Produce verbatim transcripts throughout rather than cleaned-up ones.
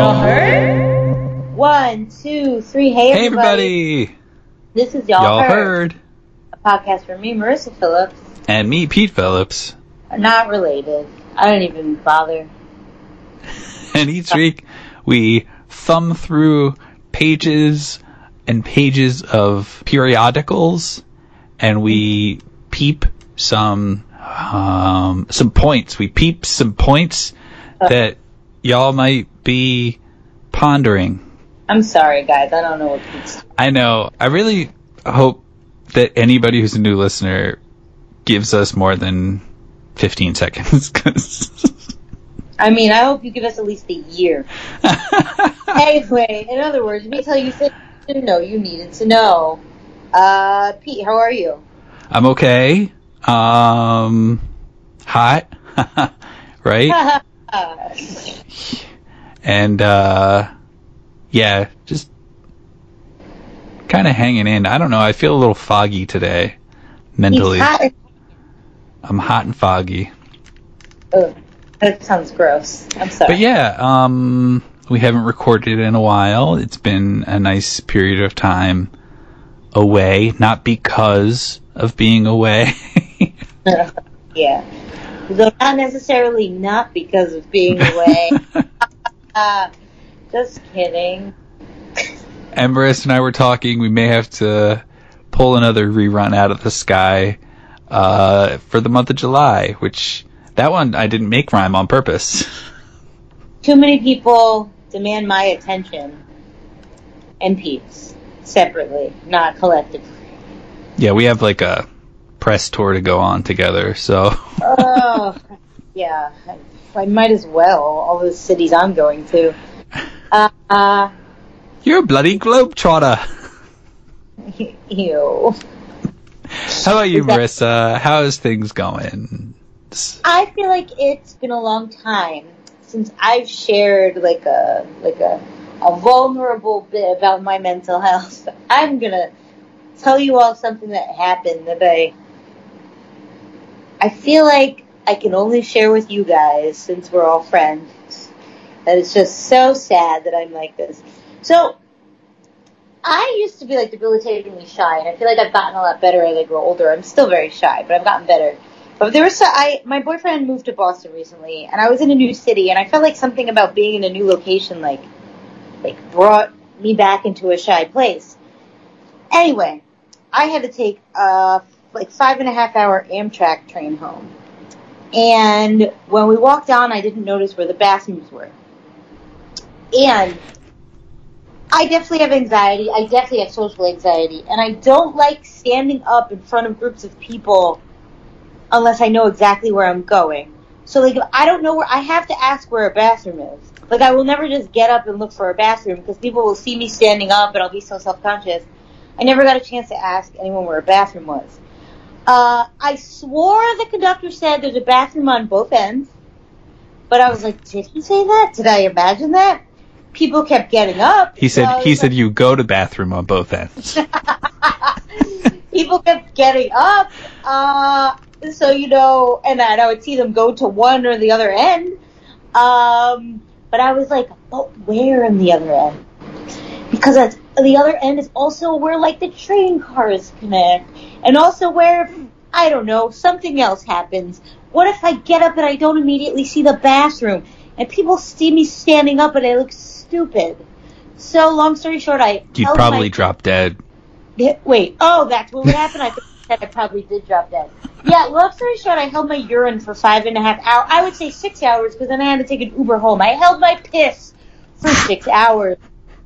Y'all heard? One, two, three. Hey, hey everybody. everybody. This is Y'all, Y'all heard. heard. A podcast for me, Marissa Phillips. And me, Pete Phillips. Not related. I don't even bother. And each week, we thumb through pages and pages of periodicals, and we peep some um, some points. We peep some points that y'all might be pondering. I'm sorry, guys. I don't know what peeps. I know. I really hope that anybody who's a new listener gives us more than fifteen seconds. 'Cause I mean, I hope you give us at least a year. Anyway, in other words, let me tell you things you didn't know you needed to know. Uh, Pete, how are you? I'm okay. Um, hot. Right? And, uh, yeah, just kind of hanging in. I don't know. I feel a little foggy today, mentally. Hot and- I'm hot and foggy. Ugh. That sounds gross. I'm sorry. But yeah, um, we haven't recorded in a while. It's been a nice period of time away, not because of being away. Yeah. Though not necessarily not because of being away. uh, just kidding. Emberis and I were talking. We may have to pull another rerun out of the sky uh, for the month of July, which... That one I didn't make rhyme on purpose. Too many people demand my attention and Pete's separately, not collectively. Yeah, we have like a press tour to go on together, so. Oh, yeah. I might as well. All those cities I'm going to. Uh, uh, You're a bloody globetrotter. Ew. How about you, Marissa? How's things going? I feel like it's been a long time since I've shared like a like a, a vulnerable bit about my mental health. I'm gonna tell you all something that happened that I I feel like I can only share with you guys since we're all friends. That it's just so sad that I'm like this. So I used to be like debilitatingly shy, and I feel like I've gotten a lot better as I grow older. I'm still very shy, but I've gotten better. But there was so I my boyfriend moved to Boston recently, and I was in a new city, and I felt like something about being in a new location like like brought me back into a shy place. Anyway, I had to take a like five and a half hour Amtrak train home, and when we walked down, I didn't notice where the bathrooms were, and I definitely have anxiety. I definitely have social anxiety, and I don't like standing up in front of groups of people. Unless I know exactly where I'm going. So, like, if I don't know where... I have to ask where a bathroom is. Like, I will never just get up and look for a bathroom because people will see me standing up and I'll be so self-conscious. I never got a chance to ask anyone where a bathroom was. Uh, I swore the conductor said there's a bathroom on both ends. But I was like, did he say that? Did I imagine that? People kept getting up. He said, so he said like, you go to bathroom on both ends. People kept getting up. Uh... So, you know, and I, and I would see them go to one or the other end. Um, but I was like, but where in the other end? Because that's, the other end is also where, like, the train cars connect. And also where, I don't know, something else happens. What if I get up and I don't immediately see the bathroom? And people see me standing up and I look stupid. So, long story short, I... You'd probably my, drop dead. Wait, oh, that's what would happen? I I probably did drop dead. Yeah, long story short, I held my urine for five and a half hours. I would say six hours because then I had to take an Uber home. I held my piss for six hours.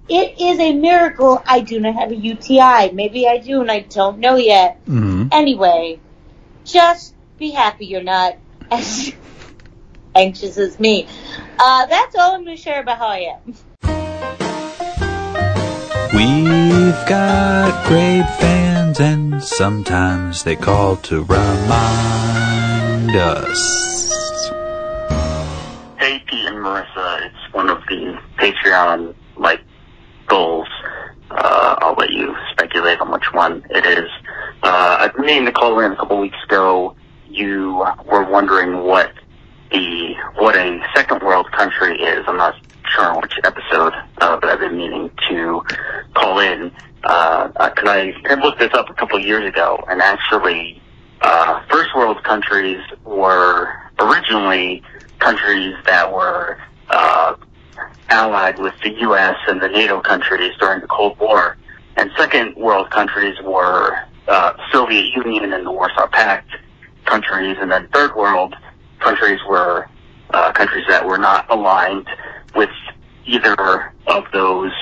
It is a miracle I do not have a U T I. Maybe I do and I don't know yet. Mm-hmm. Anyway, just be happy you're not as anxious as me. Uh, that's all I'm going to share about how I am. We've got great fans, and sometimes they call to remind us. Hey, Pete and Marissa, it's one of the Patreon, like, goals. Uh, I'll let you speculate on which one it is. Uh, I named the call in a couple weeks ago. You were wondering what the, what a second world country is. I'm not sure which episode, uh, but I've been meaning to call in, uh, cause I had looked this up a couple of years ago, and actually, uh, first world countries were originally countries that were, uh, allied with the U S and the NATO countries during the Cold War. And second world countries were, uh, Soviet Union and the Warsaw Pact countries. And then third world countries were, uh, countries that were not aligned with either of those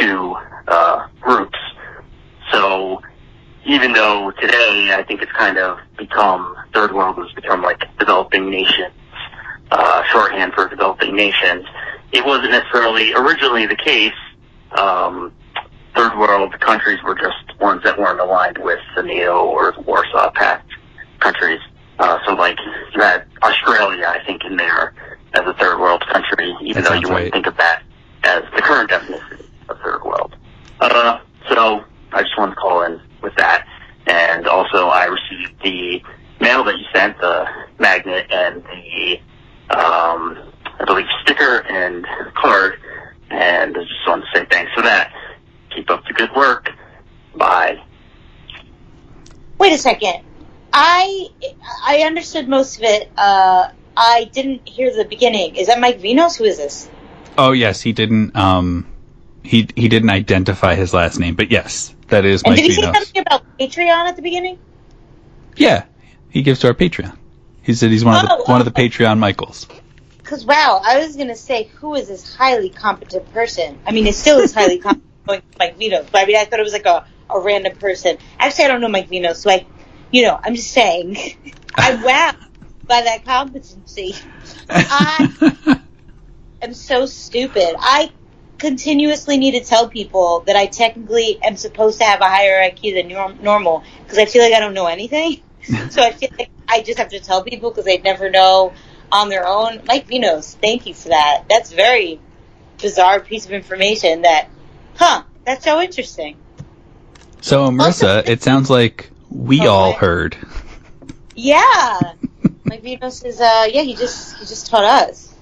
two, uh, groups. So even though today I think it's kind of become, third world has become like developing nations, uh, shorthand for developing nations. It wasn't necessarily originally the case. Um, third world countries were just ones that weren't aligned with the NATO or the Warsaw Pact countries. Uh, so like you had Australia, I think, in there as a third world country, even though you wouldn't think of that as the current definition of third world. Uh, so I just wanted to call in with that. And also I received the mail that you sent, the magnet and the, um, I believe sticker and card, and I just want to say thanks for that. Keep up the good work. Bye. Wait a second. I I understood most of it. Uh, I didn't hear the beginning. Is that Mike Vinos? Who is this? Oh yes, he didn't. Um, he he didn't identify his last name, but yes, that is and Mike Vinos. Did he Vinos. Say something about Patreon at the beginning? Yeah, he gives to our Patreon. He said he's one oh, of the, one oh. of the Patreon Michaels. Because, wow, I was going to say, who is this highly competent person? I mean, it still is highly competent going to Mike Vinos, but I mean, I thought it was like a, a random person. Actually, I don't know Mike Vinos, so I, you know, I'm just saying, I'm wowed by that competency. I am so stupid. I continuously need to tell people that I technically am supposed to have a higher I Q than norm- normal, because I feel like I don't know anything. So I feel like I just have to tell people because they'd never know on their own. Mike Vinos, thank you for that. That's a very bizarre piece of information that, huh, that's so interesting. So, Marissa, also, it sounds like we oh, all heard. Yeah. Mike Vinos is, uh, yeah, he just, he just taught us.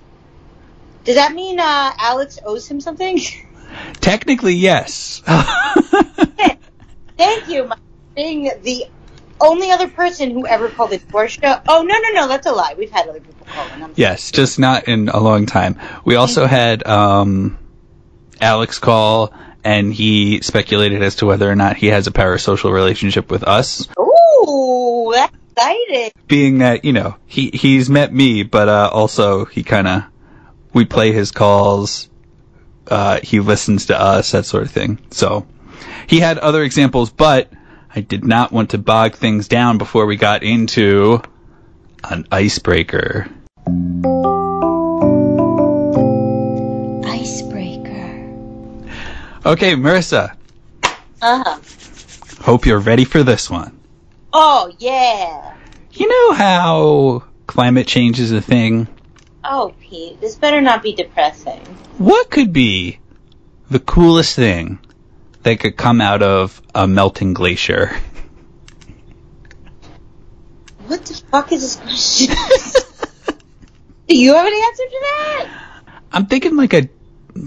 Does that mean uh, Alex owes him something? Technically, yes. Thank you, Mike, being the only other person who ever called it for a show. Oh, no, no, no, that's a lie. We've had other people call it. Yes, just not in a long time. We also had um, Alex call, and he speculated as to whether or not he has a parasocial relationship with us. Ooh, that's exciting. Being that, you know, he, he's met me, but uh, also he kind of, we play his calls, uh, he listens to us, that sort of thing. So he had other examples, but I did not want to bog things down before we got into an icebreaker. Icebreaker. Okay, Marissa. Uh-huh. Hope you're ready for this one. Oh, yeah. You know how climate change is a thing? Oh, Pete, this better not be depressing. What could be the coolest thing that could come out of a melting glacier? What the fuck is this question? Do you have an answer to that? I'm thinking like a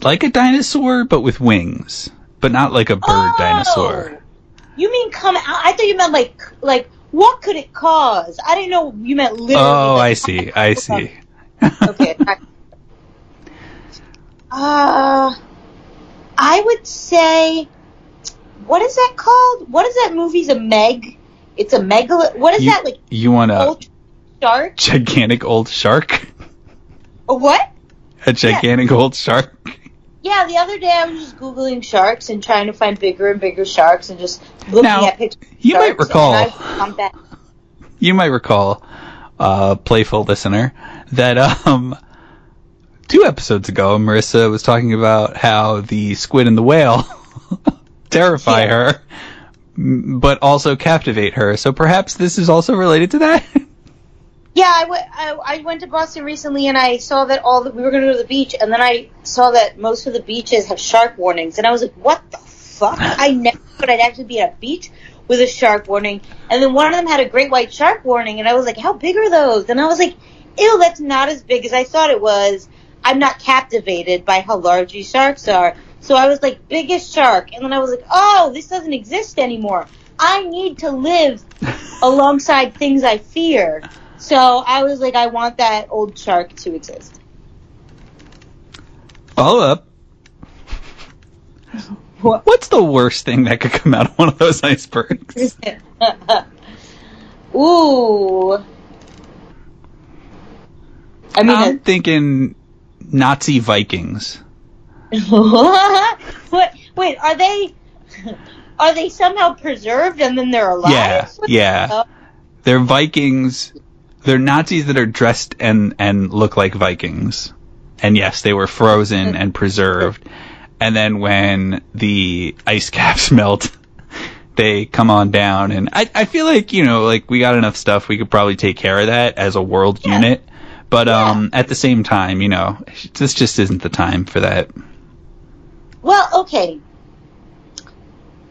like a dinosaur, but with wings, but not like a bird oh, dinosaur. You mean come out? I thought you meant like like what could it cause? I didn't know you meant literally. Oh, like, I see. I, I see. Okay. Uh, I would say. What is that called? What is that movie's a meg? It's a megal. What is you, that like? You want a old shark? Gigantic old shark. A what? A gigantic yeah. old shark. Yeah. The other day I was just googling sharks and trying to find bigger and bigger sharks and just looking now, at pictures. Of you sharks might recall. You might recall, uh, playful listener, that um, two episodes ago Marissa was talking about how the squid and the whale terrify yeah. her, but also captivate her. So perhaps this is also related to that? Yeah, I, w- I, I went to Boston recently, and I saw that all the, we were going to go to the beach, and then I saw that most of the beaches have shark warnings, and I was like, what the fuck? I never thought I'd actually be at a beach with a shark warning. And then one of them had a great white shark warning, and I was like, how big are those? And I was like, ew, that's not as big as I thought it was. I'm not captivated by how large these sharks are. So I was like, biggest shark. And then I was like, oh, this doesn't exist anymore. I need to live alongside things I fear. So I was like, I want that old shark to exist. Follow up. What? What's the worst thing that could come out of one of those icebergs? Ooh. I mean, I'm thinking Nazi Vikings. What? What? Wait, are they are they somehow preserved and then they're alive? Yeah, what yeah. The they're Vikings. They're Nazis that are dressed and, and look like Vikings. And yes, they were frozen and preserved. And then when the ice caps melt, they come on down. And I, I feel like, you know, like we got enough stuff. We could probably take care of that as a world yeah. unit. But yeah. um, at the same time, you know, this just isn't the time for that. Well, okay.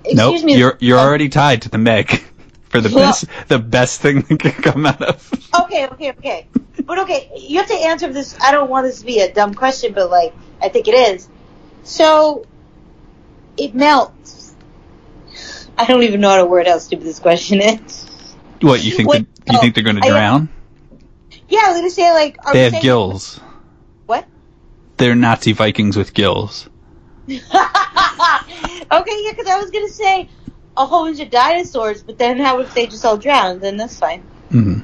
Excuse nope, me. You're you're um, already tied to the Meg for the well, best the best thing that can come out of. Okay, okay, okay. But okay, you have to answer this. I don't want this to be a dumb question, but like I think it is. So it melts. I don't even know how to word how stupid this question is. What you think? What, the, you oh, think they're going to drown? I, yeah, I was going to say like are they have gills. What? They're Nazi Vikings with gills. Okay, yeah, because I was going to say a whole bunch of dinosaurs, but then how if they just all drowned? Then that's fine. Mm-hmm.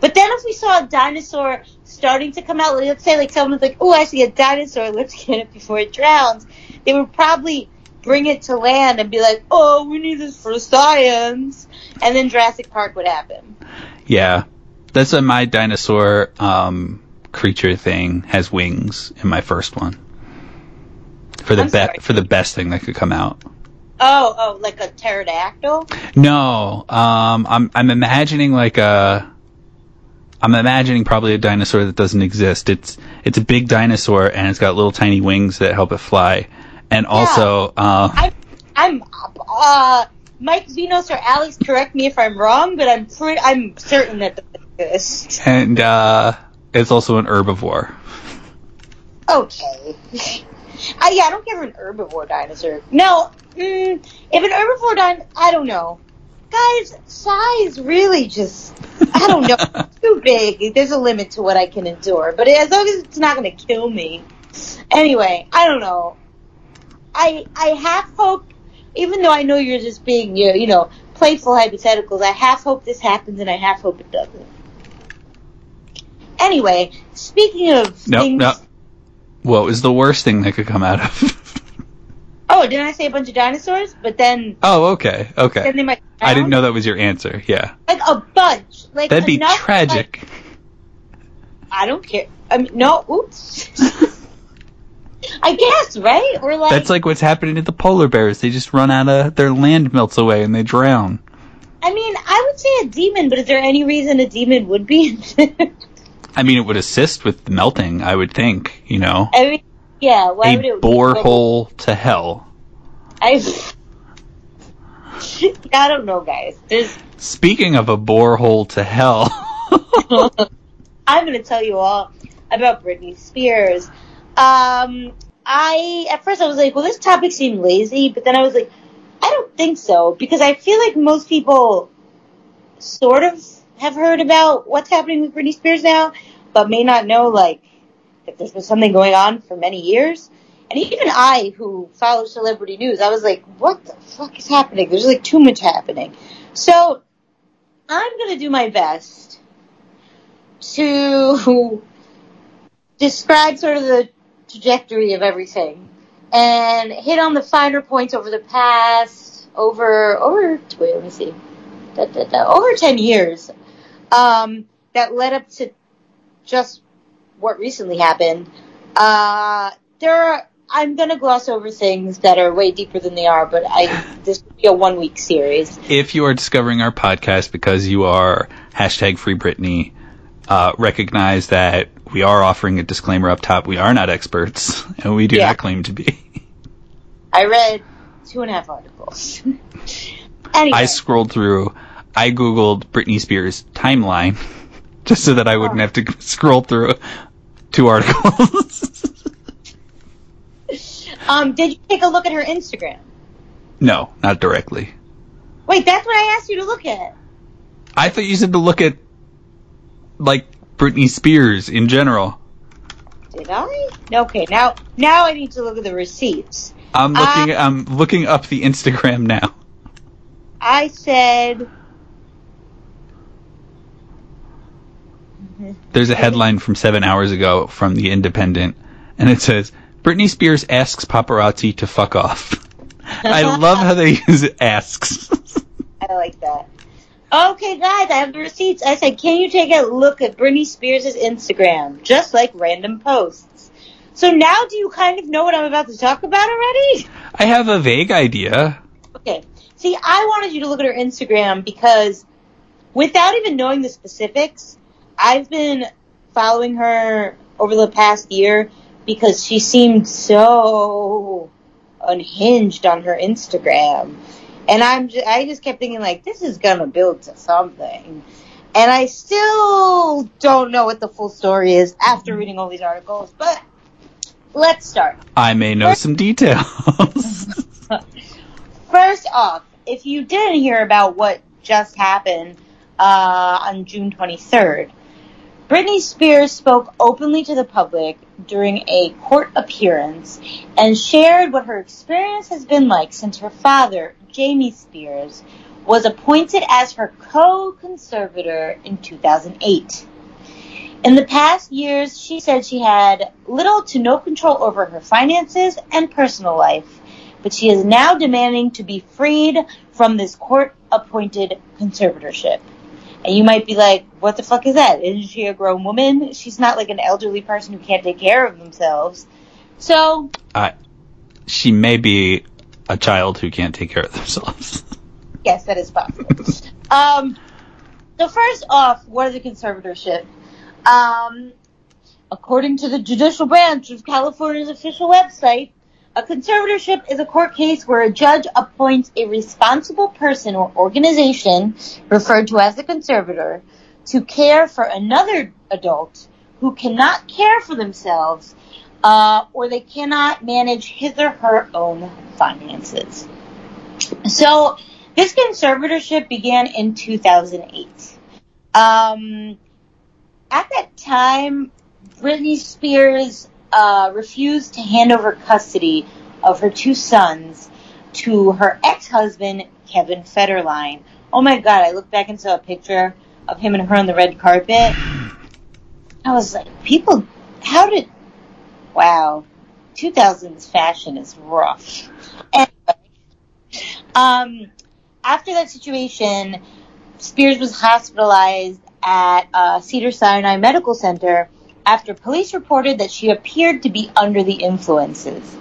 But then if we saw a dinosaur starting to come out, let's say like someone's like, oh, I see a dinosaur, let's get it before it drowns, they would probably bring it to land and be like, oh, we need this for science. And then Jurassic Park would happen. Yeah. That's a, my dinosaur um, creature thing has wings in my first one. For the, be- for the best thing that could come out. Oh, oh, like a pterodactyl? No. Um, I'm, I'm imagining like a... I'm imagining probably a dinosaur that doesn't exist. It's it's a big dinosaur, and it's got little tiny wings that help it fly. And yeah. also... Uh, I'm... I'm uh, Mike Vinos or Alex, correct me if I'm wrong, but I'm pre- I'm certain that doesn't exist. And uh, it's also an herbivore. Okay. I, yeah, I don't care if an herbivore dinosaur... No, mm, if an herbivore dinosaur... I don't know. Guys, size really just... I don't know. It's too big. There's a limit to what I can endure. But as long as it's not going to kill me. Anyway, I don't know. I I half hope, even though I know you're just being, you know, you know, playful hypotheticals, I half hope this happens and I half hope it doesn't. Anyway, speaking of nope, things... Nope. What was the worst thing that could come out of? Oh, didn't I say a bunch of dinosaurs? But then... Oh, okay, okay. Then they might I didn't know that was your answer, yeah. Like a bunch. Like that'd be enough, tragic. Like, I don't care. I mean, no, oops. I guess, right? Or like that's like what's happening to the polar bears. They just run out of... Their land melts away and they drown. I mean, I would say a demon, but is there any reason a demon would be? I mean, it would assist with the melting, I would think, you know? I mean, yeah, why a would it... borehole to hell. I... I don't know, guys. There's... Speaking of a borehole to hell, I'm going to tell you all about Britney Spears. Um, I at first I was like, well, this topic seemed lazy, but then I was like, I don't think so, because I feel like most people sort of have heard about what's happening with Britney Spears now, but may not know like that there's been something going on for many years. And even I, who follow celebrity news, I was like, what the fuck is happening? There's, like, too much happening. So I'm going to do my best to describe sort of the trajectory of everything and hit on the finer points over the past, over, over wait, let me see, da, da, da, over ten years um, that led up to just what recently happened. Uh, there are... I'm going to gloss over things that are way deeper than they are, but I this would be a one-week series. If you are discovering our podcast because you are hashtag Free Britney, uh, recognize that we are offering a disclaimer up top. We are not experts, and we do yeah. not claim to be. I read two and a half articles. Anyway. I scrolled through. I Googled Britney Spears timeline just so that I wouldn't oh. have to scroll through two articles. um, did you take a look at her Instagram? No, not directly. Wait, that's what I asked you to look at. I thought you said to look at, like, Britney Spears in general. Did I? Okay, now now I need to look at the receipts. I'm looking. I, I'm looking up the Instagram now. I said. There's a headline from seven hours ago from The Independent, and it says, Britney Spears asks paparazzi to fuck off. I love how they use asks. I like that. Okay, guys, I have the receipts. I said, can you take a look at Britney Spears' Instagram? Just like random posts. So now do you kind of know what I'm about to talk about already? I have a vague idea. Okay. See, I wanted you to look at her Instagram because without even knowing the specifics, I've been following her over the past year because she seemed so unhinged on her Instagram. And I'm just, I just kept thinking, like, this is going to build to something. And I still don't know what the full story is after reading all these articles, but let's start. I may know first, some details. First off, if you didn't hear about what just happened uh, on June twenty-third, Britney Spears spoke openly to the public during a court appearance and shared what her experience has been like since her father, Jamie Spears, was appointed as her co-conservator in two thousand eight. In the past years, she said she had little to no control over her finances and personal life, but she is now demanding to be freed from this court-appointed conservatorship. And you might be like, what the fuck is that? Isn't she a grown woman? She's not like an elderly person who can't take care of themselves. So... Uh, she may be a child who can't take care of themselves. Yes, that is possible. um, so first off, what is a conservatorship? Um, according to the judicial branch of California's official website, a conservatorship is a court case where a judge appoints a responsible person or organization, referred to as the conservator, to care for another adult who cannot care for themselves uh, or they cannot manage his or her own finances. So this conservatorship began in two thousand eight. Um, at that time, Britney Spears... Uh, refused to hand over custody of her two sons to her ex-husband, Kevin Federline. Oh my God, I looked back and saw a picture of him and her on the red carpet. I was like, people, how did, wow, two thousands fashion is rough. Anyway, um, after that situation, Spears was hospitalized at uh, Cedars-Sinai Medical Center after police reported that she appeared to be under the influences.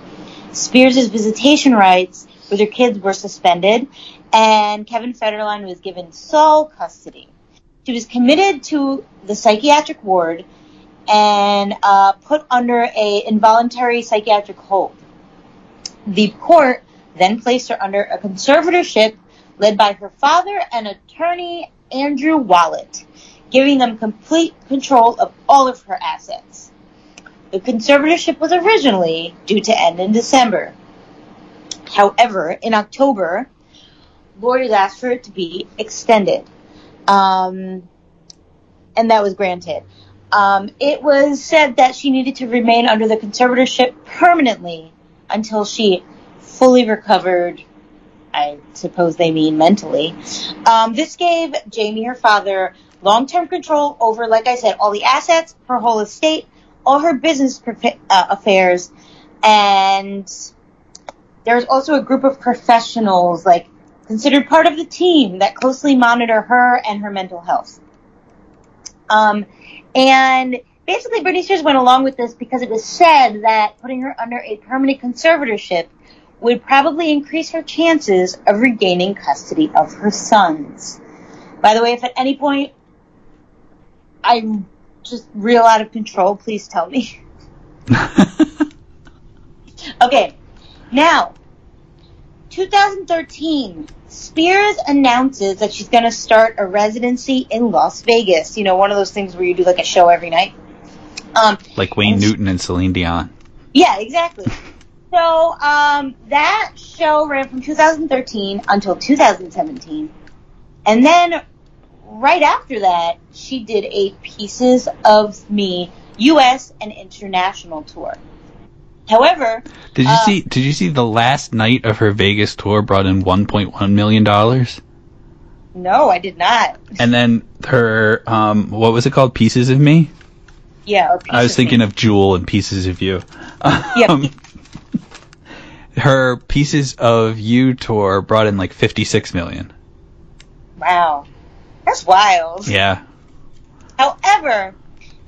Spears' visitation rights with her kids were suspended, and Kevin Federline was given sole custody. She was committed to the psychiatric ward and uh, put under an involuntary psychiatric hold. The court then placed her under a conservatorship led by her father and attorney Andrew Wallet, giving them complete control of all of her assets. The conservatorship was originally due to end in December. However, in October, lawyers asked for it to be extended, um, and that was granted. Um, it was said that she needed to remain under the conservatorship permanently until she fully recovered, I suppose they mean mentally. Um, this gave Jamie, her father, long-term control over, like I said, all the assets, her whole estate, all her business uh, affairs, and there's also a group of professionals, like, considered part of the team that closely monitor her and her mental health. Um, and basically Britney Spears went along with this because it was said that putting her under a permanent conservatorship would probably increase her chances of regaining custody of her sons. By the way, if at any point I'm just real out of control, please tell me. Okay. Now, two thousand thirteen, Spears announces that she's going to start a residency in Las Vegas. You know, one of those things where you do like a show every night. Um, like Wayne and, Newton and Celine Dion. Yeah, exactly. So um, that show ran from two thousand thirteen until two thousand seventeen. And then right after that, she did a Pieces of Me U S and international tour. However, did you uh, see? Did you see the last night of her Vegas tour brought in one point one million dollars? No, I did not. And then her, um, what was it called? Pieces of Me. Yeah. Or Pieces I was of thinking me. of Jewel and Pieces of You. Um, yep. Her Pieces of You tour brought in like fifty-six million. Wow, that's wild. Yeah. However,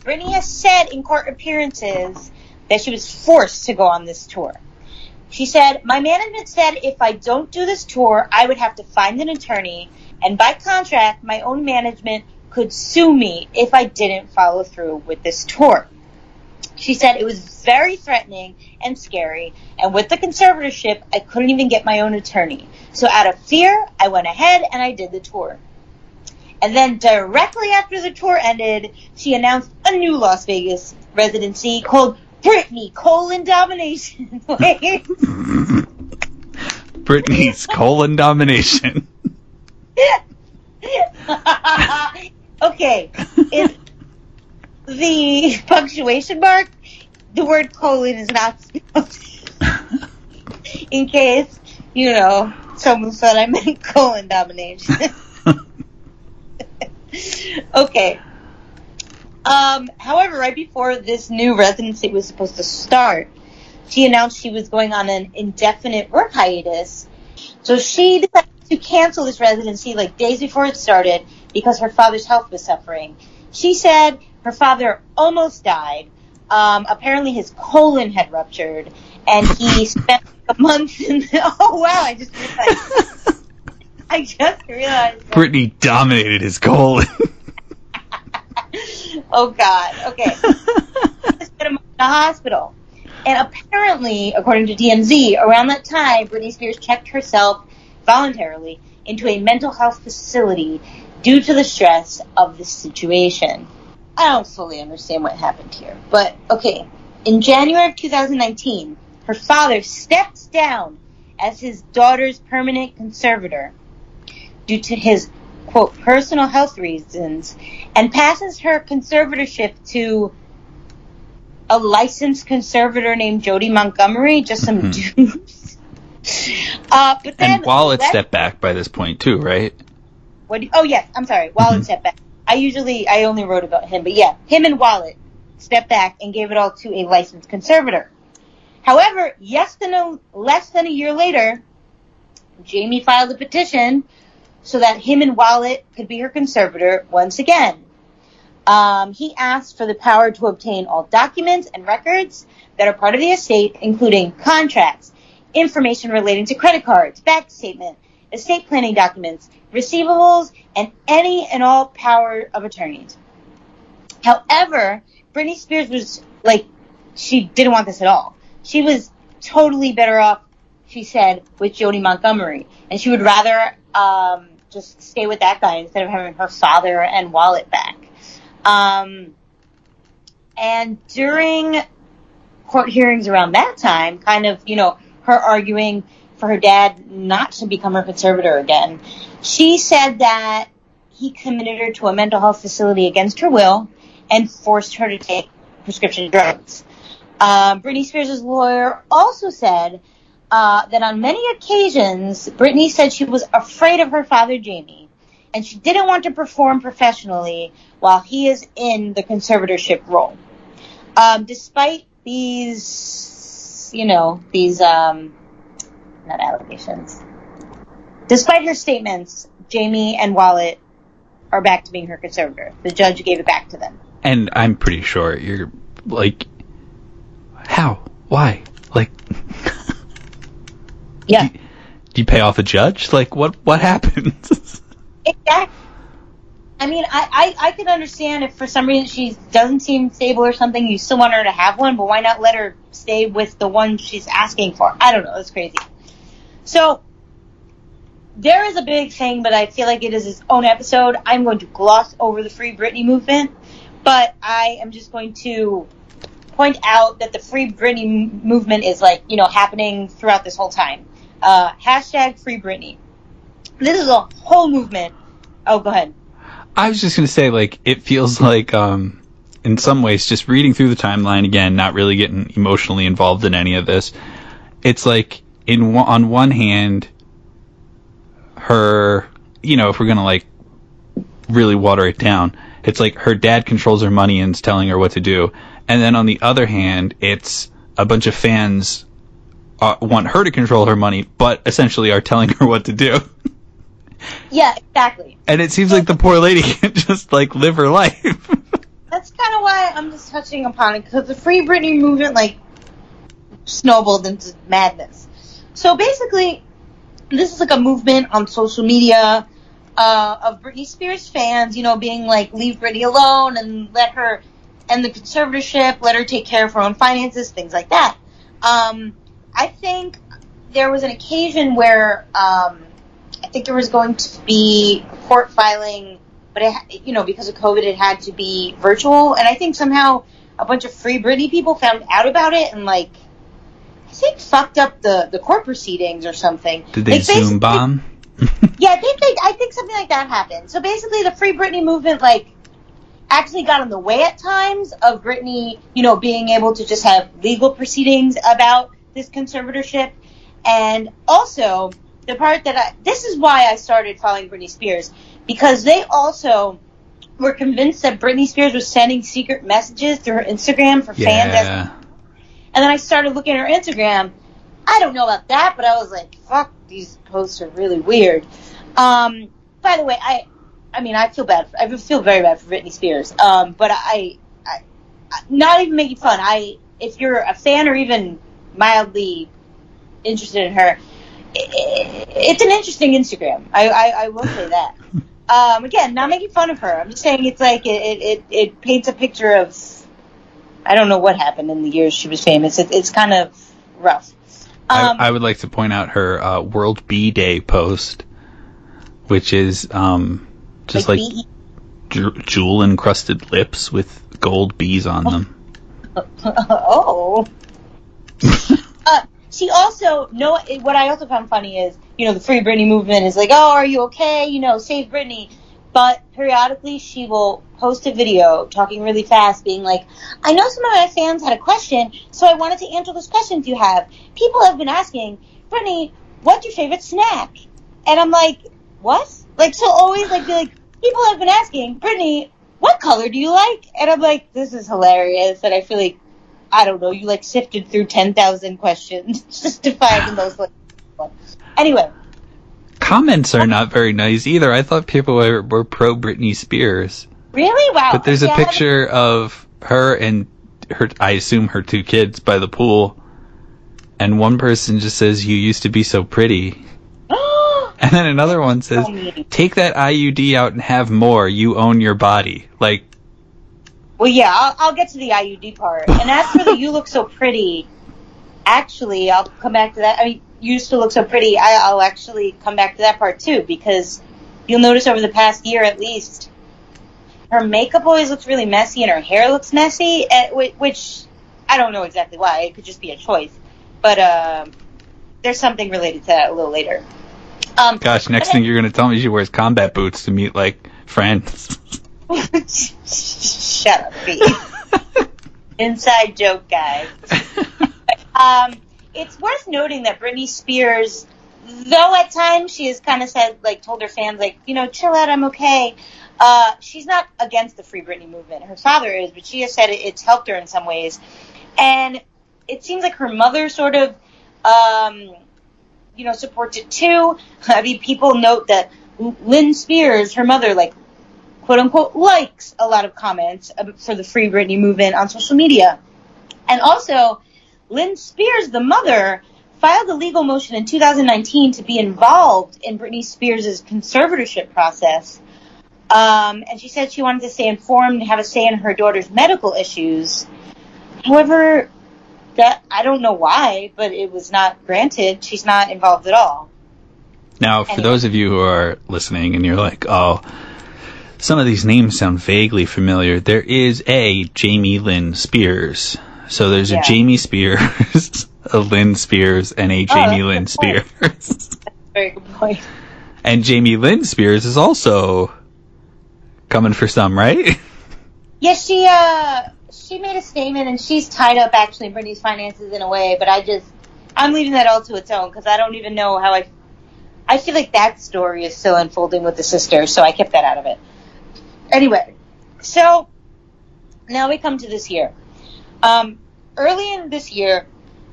Britney has said in court appearances that she was forced to go on this tour. She said, "My management said if I don't do this tour, I would have to find an attorney, and by contract, my own management could sue me if I didn't follow through with this tour." She said, "It was very threatening and scary, and with the conservatorship, I couldn't even get my own attorney. So out of fear, I went ahead and I did the tour." And then directly after the tour ended, she announced a new Las Vegas residency called Britney Colon Domination. Britney's Colon Domination. Okay. It's the punctuation mark. The word colon is not spelled. In case, you know, someone thought I meant colon domination. Okay. Um, however, right before this new residency was supposed to start, she announced she was going on an indefinite work hiatus. So she decided to cancel this residency like days before it started because her father's health was suffering. She said her father almost died. Um, apparently his colon had ruptured, and he spent a month in the... Oh, wow, I just realized. I just realized. That. Britney dominated his colon. Oh, God. Okay. He spent a month in the hospital. And apparently, according to D M Z, around that time, Britney Spears checked herself voluntarily into a mental health facility due to the stress of the situation. I don't fully understand what happened here. But, okay, in January of two thousand nineteen, her father steps down as his daughter's permanent conservator due to his, quote, personal health reasons, and passes her conservatorship to a licensed conservator named Jody Montgomery, just some mm-hmm. dudes. Uh, but then and Wallet stepped back by this point, too, right? What? You, oh, yes, I'm sorry, Wallet mm-hmm. stepped back. I usually, I only wrote about him, but yeah, him and Wallet stepped back and gave it all to a licensed conservator. However, yes than a, less than a year later, Jamie filed a petition so that him and Wallet could be her conservator once again. Um, he asked for the power to obtain all documents and records that are part of the estate, including contracts, information relating to credit cards, bank statement, estate planning documents, receivables, and any and all power of attorneys. However, Britney Spears was like, she didn't want this at all. She was totally better off, she said, with Jody Montgomery. And she would rather um, just stay with that guy instead of having her father and Wallet back. Um, and during court hearings around that time, kind of, you know, her arguing for her dad not to become her conservator again, she said that he committed her to a mental health facility against her will and forced her to take prescription drugs. Um, Britney Spears' lawyer also said uh, that on many occasions, Britney said she was afraid of her father, Jamie, and she didn't want to perform professionally while he is in the conservatorship role. Um, despite these, you know, these, um, not allegations, despite her statements, Jamie and Wallet are back to being her conservator. The judge gave it back to them. And I'm pretty sure you're, like... How? Why? Like, yeah. Do you, do you pay off a judge? Like, what? What happens? Exactly. I mean, I, I, I could understand if for some reason she doesn't seem stable or something, you still want her to have one, but why not let her stay with the one she's asking for? I don't know. That's crazy. So there is a big thing, but I feel like it is its own episode. I'm going to gloss over the Free Britney movement, But I am just going to point out that the Free Britney movement is, like, you know, happening throughout this whole time. Uh, hashtag Free Britney. This is a whole movement. Oh, go ahead. I was just going to say, like, it feels like, um, in some ways, just reading through the timeline again, not really getting emotionally involved in any of this. It's like, in on one hand, her, you know, if we're going to, like, really water it down, it's like her dad controls her money and is telling her what to do. And then on the other hand, it's a bunch of fans uh, want her to control her money, but essentially are telling her what to do. Yeah, exactly. And it seems like the poor lady can just, like, live her life. That's kind of why I'm just touching upon it, because the Free Britney movement, like, snowballed into madness. So basically, this is, like, a movement on social media uh, of Britney Spears fans, you know, being like, leave Britney alone and let her end the conservatorship, let her take care of her own finances, things like that. Um, I think there was an occasion where... Um, I think there was going to be court filing, but, it, you know, because of COVID, it had to be virtual. And I think somehow a bunch of Free Britney people found out about it and, like, I think fucked up the, the court proceedings or something. Did they, they Zoom bomb? Yeah, they, they, I think something like that happened. So basically the Free Britney movement, like, actually got in the way at times of Britney, you know, being able to just have legal proceedings about this conservatorship. And also... The part that I, this is why I started following Britney Spears, because they also were convinced that Britney Spears was sending secret messages through her Instagram for fans. Yeah. And then I started looking at her Instagram. I don't know about that, but I was like, fuck, these posts are really weird. Um, by the way, I, I mean, I feel bad. For, I feel very bad for Britney Spears. Um, but I, I, not even making fun. I, if you're a fan or even mildly interested in her, it's an interesting Instagram. I, I, I will say that. Um, again, not making fun of her. I'm just saying it's like it, it, it paints a picture of, I don't know what happened in the years she was famous. It, it's kind of rough. Um, I, I would like to point out her uh, World Bee Day post, which is um, just like, like j- jewel-encrusted lips with gold bees on them. Oh. uh, She also, no, what I also found funny is, you know, the Free Britney movement is like, oh, are you okay? You know, save Britney. But periodically she will post a video talking really fast, being like, I know some of my fans had a question, so I wanted to answer this question you have. People have been asking, Britney, what's your favorite snack? And I'm like, what? Like, she'll always, like, be like, people have been asking, Britney, what color do you like? And I'm like, this is hilarious, and I feel like, I don't know, you, like, sifted through ten thousand questions just to find the most, like, one. Anyway. Comments are not very nice either. I thought people were, were pro Britney Spears. Really? Wow. But there's a picture of her and her, I assume her two kids by the pool. And one person just says, you used to be so pretty. And then another one says, take that I U D out and have more. You own your body. Like, well, yeah, I'll, I'll get to the I U D part. And as for the you look so pretty, actually, I'll come back to that. I mean, you used to look so pretty. I, I'll actually come back to that part, too, because you'll notice over the past year, at least, her makeup always looks really messy and her hair looks messy, which I don't know exactly why. It could just be a choice. But uh, there's something related to that a little later. Um, Gosh, next thing I- you're going to tell me she wears combat boots to meet, like, friends. Shut up, B. Inside joke, guys. um, it's worth noting that Britney Spears, though at times she has kind of said, like, told her fans, like, you know, chill out, I'm okay. Uh, she's not against the Free Britney movement. Her father is, but she has said it, it's helped her in some ways. And it seems like her mother sort of, um, you know, supports it too. I mean, people note that Lynn Spears, her mother, like, quote-unquote, likes a lot of comments for the Free Britney movement on social media. And also, Lynn Spears, the mother, filed a legal motion in two thousand nineteen to be involved in Britney Spears' conservatorship process. Um, and she said she wanted to stay informed and have a say in her daughter's medical issues. However, that I don't know why, but it was not granted. She's not involved at all. Now, for anyway. Those of you who are listening and you're like, oh... some of these names sound vaguely familiar. There is a Jamie Lynn Spears. So there's yeah. a Jamie Spears, a Lynn Spears, and a Jamie oh, Lynn Spears. That's a very good point. And Jamie Lynn Spears is also coming for some, right? Yeah, she uh, she made a statement, and she's tied up, actually, in Britney's finances in a way, but I just, I'm leaving that all to its own, because I don't even know how I, I feel like that story is still unfolding with the sister, so I kept that out of it. Anyway, so now we come to this year. Um, early in this year,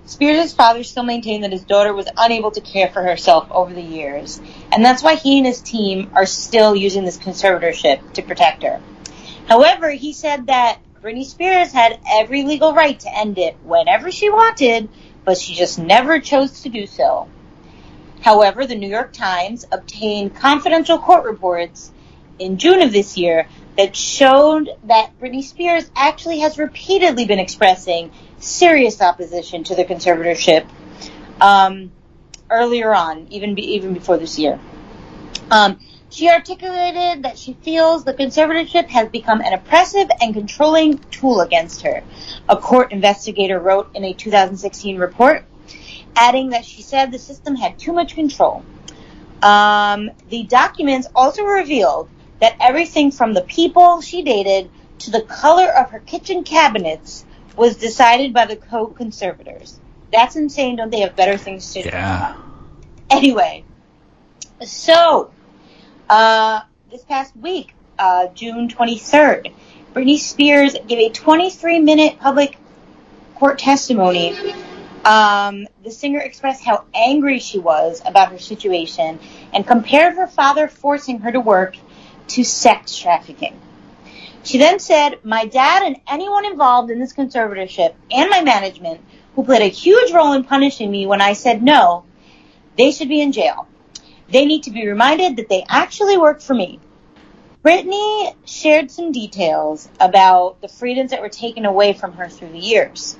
Spears' father still maintained that his daughter was unable to care for herself over the years, and that's why he and his team are still using this conservatorship to protect her. However, he said that Britney Spears had every legal right to end it whenever she wanted, but she just never chose to do so. However, the New York Times obtained confidential court reports in June of this year that showed that Britney Spears actually has repeatedly been expressing serious opposition to the conservatorship um, earlier on, even be, even before this year. Um, she articulated that she feels the conservatorship has become an oppressive and controlling tool against her, a court investigator wrote in a two thousand sixteen report, adding that she said the system had too much control. Um, the documents also revealed that everything from the people she dated to the color of her kitchen cabinets was decided by the co-conservators. That's insane. Don't they have better things to do? Yeah. Anyway, so uh, this past week, uh, June twenty-third, Britney Spears gave a twenty-three minute public court testimony. Um, the singer expressed how angry she was about her situation and compared her father forcing her to work to sex trafficking. She then said, "My dad and anyone involved in this conservatorship and my management, who played a huge role in punishing me when I said no, they should be in jail. They need to be reminded that they actually work for me." Britney shared some details about the freedoms that were taken away from her through the years.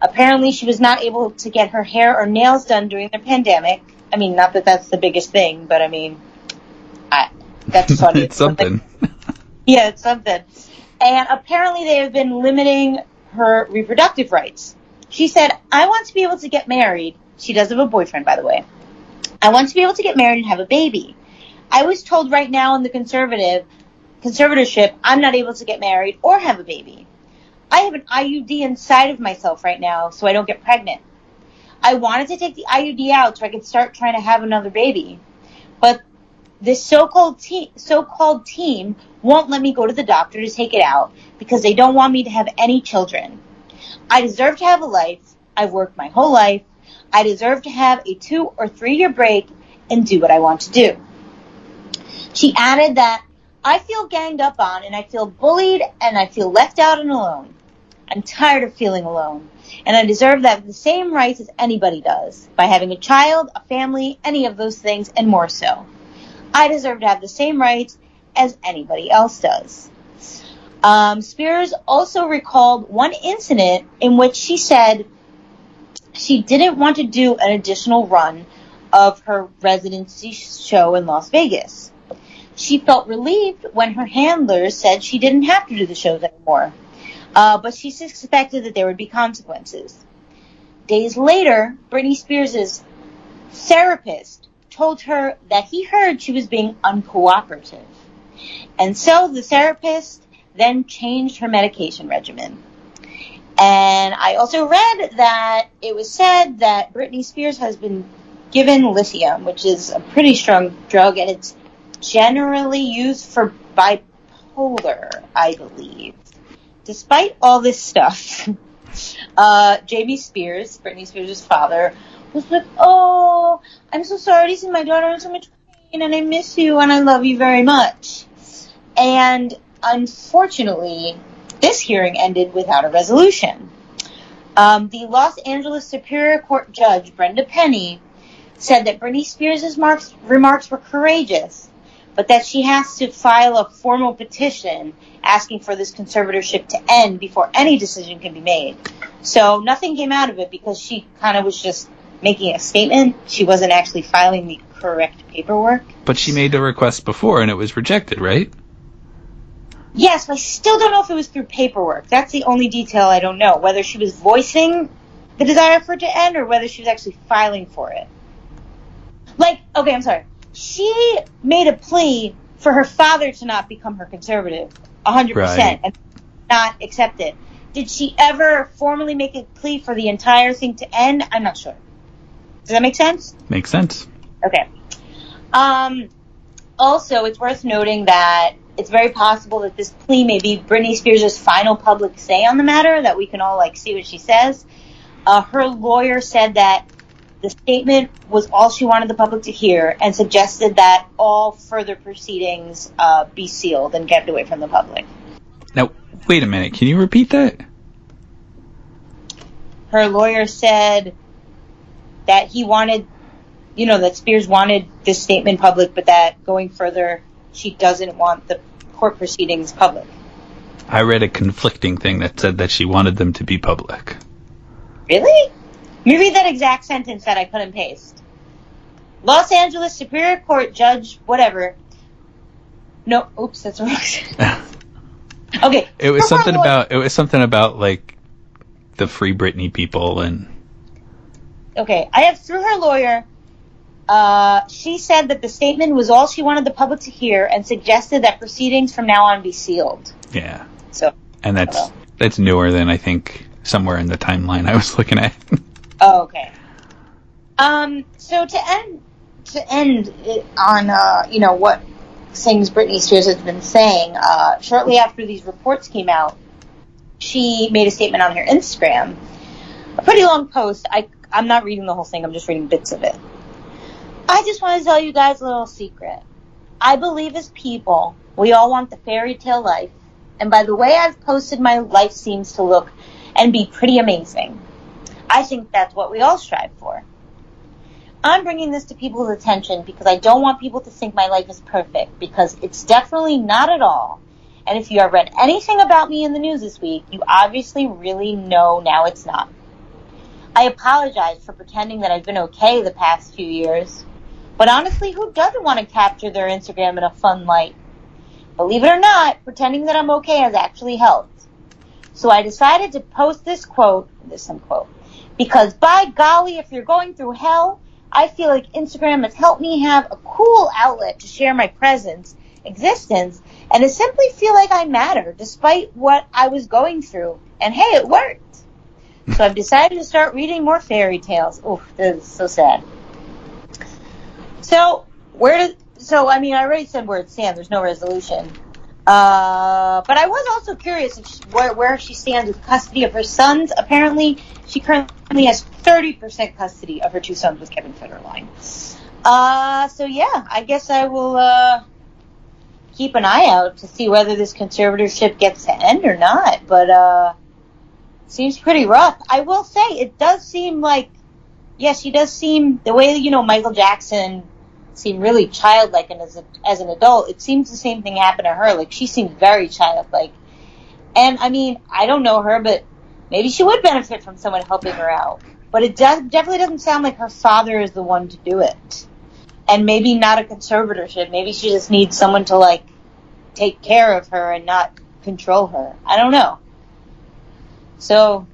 Apparently, she was not able to get her hair or nails done during the pandemic. I mean, not that that's the biggest thing, but I mean, I, that's funny. It's something. Yeah, it's something. And apparently they have been limiting her reproductive rights. She said, "I want to be able to get married." She does have a boyfriend, by the way. "I want to be able to get married and have a baby. I was told right now in the conservative conservatorship, I'm not able to get married or have a baby. I have an I U D inside of myself right now so I don't get pregnant. I wanted to take the I U D out so I could start trying to have another baby. But this so-called te- so-called team won't let me go to the doctor to take it out because they don't want me to have any children. I deserve to have a life. I've worked my whole life. I deserve to have a two or three year break and do what I want to do." She added that, "I feel ganged up on and I feel bullied and I feel left out and alone. I'm tired of feeling alone and I deserve that the same rights as anybody does by having a child, a family, any of those things and more so. I deserve to have the same rights as anybody else does." Um, Spears also recalled one incident in which she said she didn't want to do an additional run of her residency show in Las Vegas. She felt relieved when her handlers said she didn't have to do the shows anymore, uh, but she suspected that there would be consequences. Days later, Britney Spears' therapist told her that he heard she was being uncooperative. And so the therapist then changed her medication regimen. And I also read that it was said that Britney Spears has been given lithium, which is a pretty strong drug, and it's generally used for bipolar, I believe. Despite all this stuff, uh, Jamie Spears, Britney Spears' father, was like, "Oh, I'm so sorry to see my daughter in so much pain, and I miss you, and I love you very much." And unfortunately, this hearing ended without a resolution. Um, the Los Angeles Superior Court Judge, Brenda Penny, said that Britney Spears' marks, remarks were courageous, but that she has to file a formal petition asking for this conservatorship to end before any decision can be made. So nothing came out of it because she kind of was just making a statement. She wasn't actually filing the correct paperwork. But she made a request before and it was rejected, right? Yes, but I still don't know if it was through paperwork. That's the only detail I don't know, whether she was voicing the desire for it to end or whether she was actually filing for it. Like, okay, I'm sorry. She made a plea for her father to not become her conservative, one hundred percent, right. And not accept it. Did she ever formally make a plea for the entire thing to end? I'm not sure. Does that make sense? Makes sense. Okay. Um, also, it's worth noting that it's very possible that this plea may be Britney Spears' final public say on the matter, that we can all, like, see what she says. Uh, her lawyer said that the statement was all she wanted the public to hear and suggested that all further proceedings uh, be sealed and kept away from the public. Now, wait a minute. Can you repeat that? Her lawyer said that he wanted, you know, that Spears wanted this statement public, but that going further, she doesn't want the court proceedings public. I read a conflicting thing that said that she wanted them to be public. Really? You read that exact sentence that I cut and paste. Los Angeles Superior Court Judge, whatever. No, oops, that's wrong. Okay. It was something lawyer. about it was something about like the Free Britney people and. Okay, I have through her lawyer. Uh, she said that the statement was all she wanted the public to hear and suggested that proceedings from now on be sealed. Yeah. So. And that's that's newer than I think somewhere in the timeline I was looking at. Oh, okay. Um, so to end to end it on uh, you know what things Britney Spears has been saying, uh, shortly after these reports came out, she made a statement on her Instagram, a pretty long post. I I'm not reading the whole thing. I'm just reading bits of it. I just want to tell you guys a little secret. I believe as people, we all want the fairy tale life, and by the way I've posted, my life seems to look and be pretty amazing. I think that's what we all strive for. I'm bringing this to people's attention because I don't want people to think my life is perfect, because it's definitely not at all. And if you have read anything about me in the news this week, you obviously really know now it's not. I apologize for pretending that I've been okay the past few years, but honestly, who doesn't want to capture their Instagram in a fun light? Believe it or not, pretending that I'm okay has actually helped. So I decided to post this quote, this some quote, because by golly, if you're going through hell, I feel like Instagram has helped me have a cool outlet to share my presence, existence, and to simply feel like I matter despite what I was going through. And hey, it worked. So I've decided to start reading more fairy tales. Oof, this is so sad. So where? Does, so I mean, I already said where it stands. There's no resolution. Uh, but I was also curious if she, where, where she stands with custody of her sons. Apparently, she currently has thirty percent custody of her two sons with Kevin Federline. Uh, so yeah, I guess I will uh, keep an eye out to see whether this conservatorship gets to end or not. But uh, seems pretty rough. I will say it does seem like, yeah, she does seem, the way, you know, Michael Jackson seemed really childlike, and as a, as an adult, it seems the same thing happened to her. Like, she seemed very childlike. And, I mean, I don't know her, but maybe she would benefit from someone helping her out. But it does, definitely doesn't sound like her father is the one to do it. And maybe not a conservatorship. Maybe she just needs someone to, like, take care of her and not control her. I don't know. So,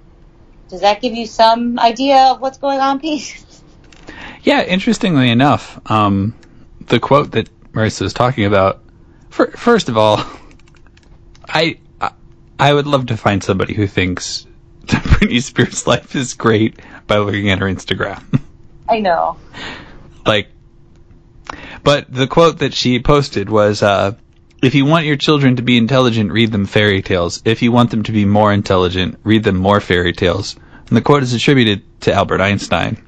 does that give you some idea of what's going on, Pete? Yeah, interestingly enough, um, the quote that Marissa was talking about, for, first of all, I, I I would love to find somebody who thinks that Britney Spears' life is great by looking at her Instagram. I know. Like, but the quote that she posted was, uh, if you want your children to be intelligent, read them fairy tales. If you want them to be more intelligent, read them more fairy tales. And the quote is attributed to Albert Einstein.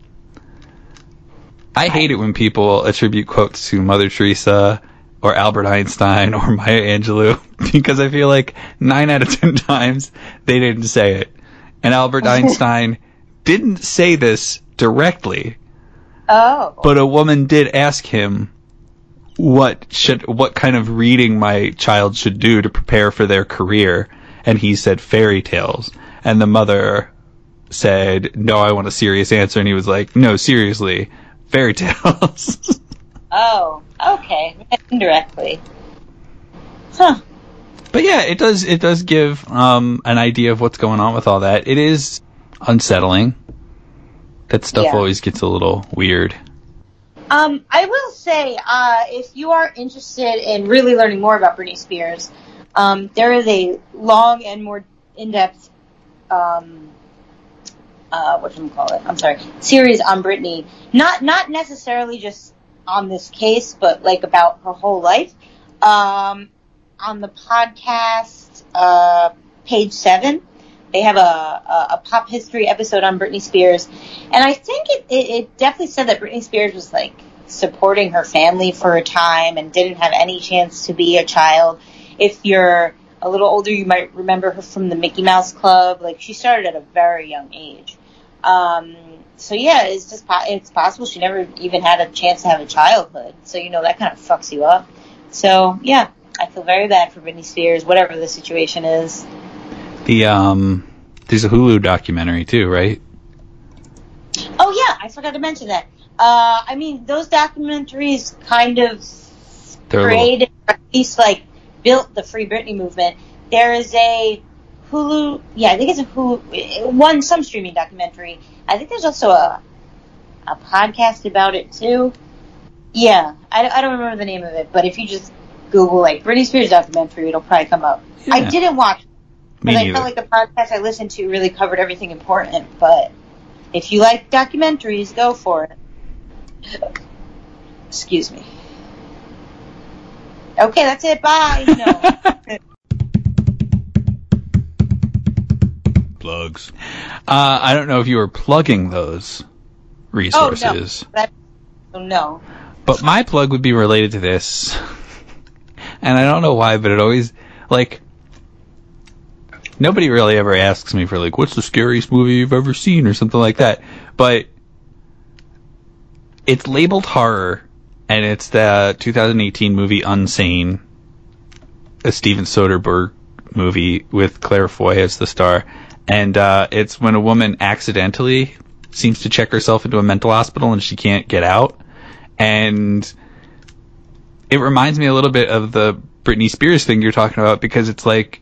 I hate it when people attribute quotes to Mother Teresa or Albert Einstein or Maya Angelou, because I feel like nine out of ten times they didn't say it. And Albert Einstein didn't say this directly. Oh. But a woman did ask him what should, what kind of reading my child should do to prepare for their career. And he said fairy tales. And the mother said, no, I want a serious answer. And he was like, no, seriously. Fairy tales. Oh, okay. Indirectly. Huh. But yeah, it does it does give um, an idea of what's going on with all that. It is unsettling. That stuff yeah. always gets a little weird. Um, I will say, uh, if you are interested in really learning more about Britney Spears, um, there is a long and more in-depth, um, uh, whatchamacallit, I'm sorry, series on Britney. Not not necessarily just on this case, but like about her whole life. Um, on the podcast, uh, Page Seven, they have a, a, a pop history episode on Britney Spears. And I think it, it, it definitely said that Britney Spears was like supporting her family for a time and didn't have any chance to be a child. If you're a little older, you might remember her from the Mickey Mouse Club. Like, she started at a very young age. Um, so yeah, it's just, po- it's possible she never even had a chance to have a childhood. So, you know, that kind of fucks you up. So yeah, I feel very bad for Britney Spears, whatever the situation is. The um, there's a Hulu documentary too, right? Oh yeah, I forgot to mention that. Uh, I mean, those documentaries kind of They're created, little... at least like built the Free Britney movement. There is a Hulu, yeah, I think it's a Hulu one, some streaming documentary. I think there's also a a podcast about it too. Yeah, I, I don't remember the name of it, but if you just Google like Britney Spears documentary, it'll probably come up. Yeah. I didn't watch. Because I felt like the podcast I listened to really covered everything important, but if you like documentaries, go for it. Excuse me. Okay, that's it. Bye. No. Plugs. Uh, I don't know if you were plugging those resources. Oh, no. That's, oh, no. But my plug would be related to this. And I don't know why, but it always, like... Nobody really ever asks me for, like, what's the scariest movie you've ever seen or something like that. But it's labeled horror, and it's the twenty eighteen movie Unsane, a Steven Soderbergh movie with Claire Foy as the star. And uh, it's when a woman accidentally seems to check herself into a mental hospital and she can't get out. And it reminds me a little bit of the Britney Spears thing you're talking about, because it's like,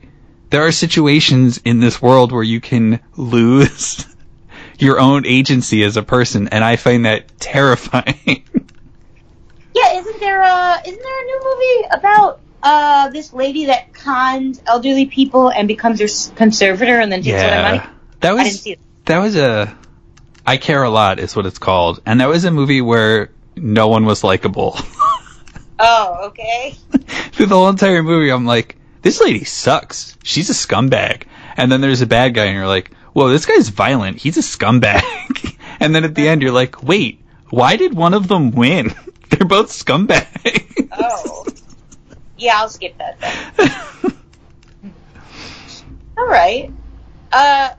there are situations in this world where you can lose your own agency as a person, and I find that terrifying. Yeah, isn't there a, isn't there a new movie about uh, this lady that cons elderly people and becomes their conservator and then takes yeah, all their money? That was, I didn't see it. That was a... I Care a Lot is what it's called. And that was a movie where no one was likable. Oh, okay. Through the whole entire movie, I'm like... This lady sucks. She's a scumbag. And then there's a bad guy, and you're like, whoa, this guy's violent. He's a scumbag. And then at the end, you're like, wait, why did one of them win? They're both scumbags. Oh. Yeah, I'll skip that then. All right. Uh,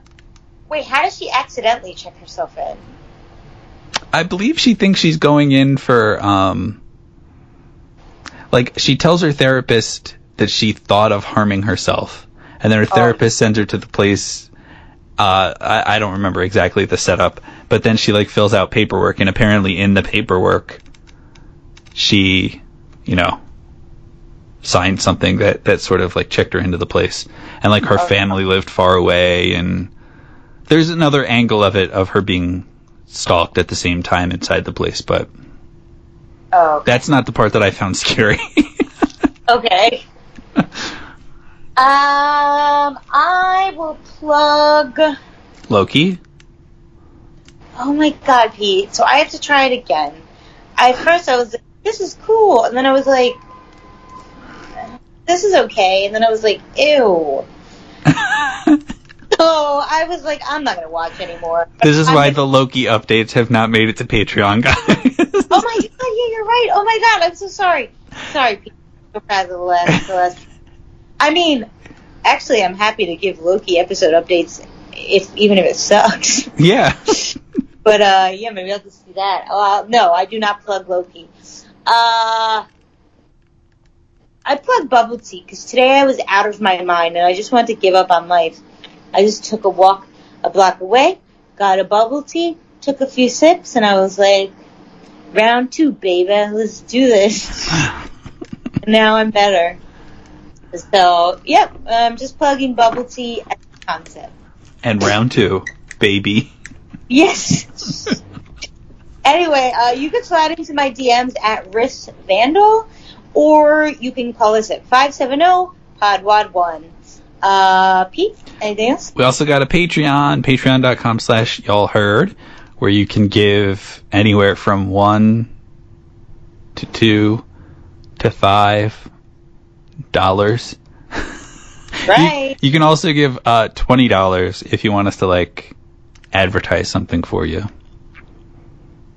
wait, how does she accidentally check herself in? I believe she thinks she's going in for, um, like, she tells her therapist... that she thought of harming herself. And then her therapist oh. sends her to the place, uh, I, I don't remember exactly the setup, but then she, like, fills out paperwork, and apparently in the paperwork, she, you know, signed something that, that sort of, like, checked her into the place. And, like, her oh, family yeah. lived far away, and there's another angle of it, of her being stalked at the same time inside the place, but oh, okay. That's not the part that I found scary. Okay. Um, I will plug... Loki? Oh my god, Pete. So I have to try it again. At first I was like, this is cool. And then I was like, this is okay. And then I was like, ew. So I was like, I'm not going to watch anymore. This is I'm why gonna- the Loki updates have not made it to Patreon, guys. Oh my god, yeah, you're right. Oh my god, I'm so sorry. Sorry, Pete. The last, the last. I mean, actually, I'm happy to give Loki episode updates, if even if it sucks. Yeah. But uh, yeah, maybe I'll just do that. Uh, no, I do not plug Loki. Uh, I plug bubble tea because today I was out of my mind and I just wanted to give up on life. I just took a walk a block away, got a bubble tea, took a few sips, and I was like, "Round two, baby, let's do this." Now I'm better. So, yep, I'm just plugging bubble tea as a concept. And round two, baby. Yes. Anyway, uh, you can slide into my D Ms at Riss Vandal, or you can call us at five seven zero P O D W A D one. Uh, Pete, anything else? We also got a Patreon, patreon.com slash y'all heard, where you can give anywhere from one to two to five dollars. Right. You, you can also give uh, twenty dollars if you want us to like advertise something for you.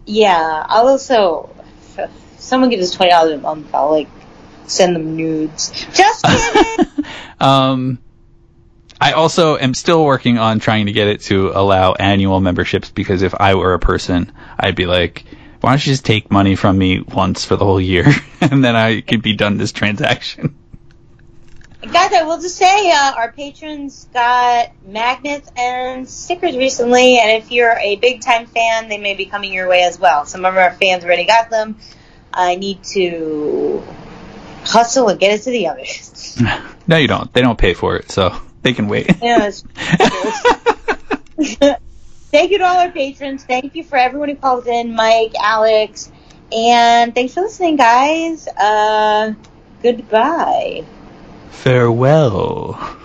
Yeah, I'll also, if someone gives us twenty dollars a month, I'll like send them nudes. Just kidding. um. I also am still working on trying to get it to allow annual memberships, because if I were a person, I'd be like, why don't you just take money from me once for the whole year, and then I could be done this transaction. Guys, I will just say, uh, our patrons got magnets and stickers recently, and if you're a big-time fan, they may be coming your way as well. Some of our fans already got them. I need to hustle and get it to the others. No, you don't. They don't pay for it, so... They can wait. Thank you to all our patrons. Thank you for everyone who called in, Mike, Alex, and thanks for listening, guys. Uh, goodbye. Farewell.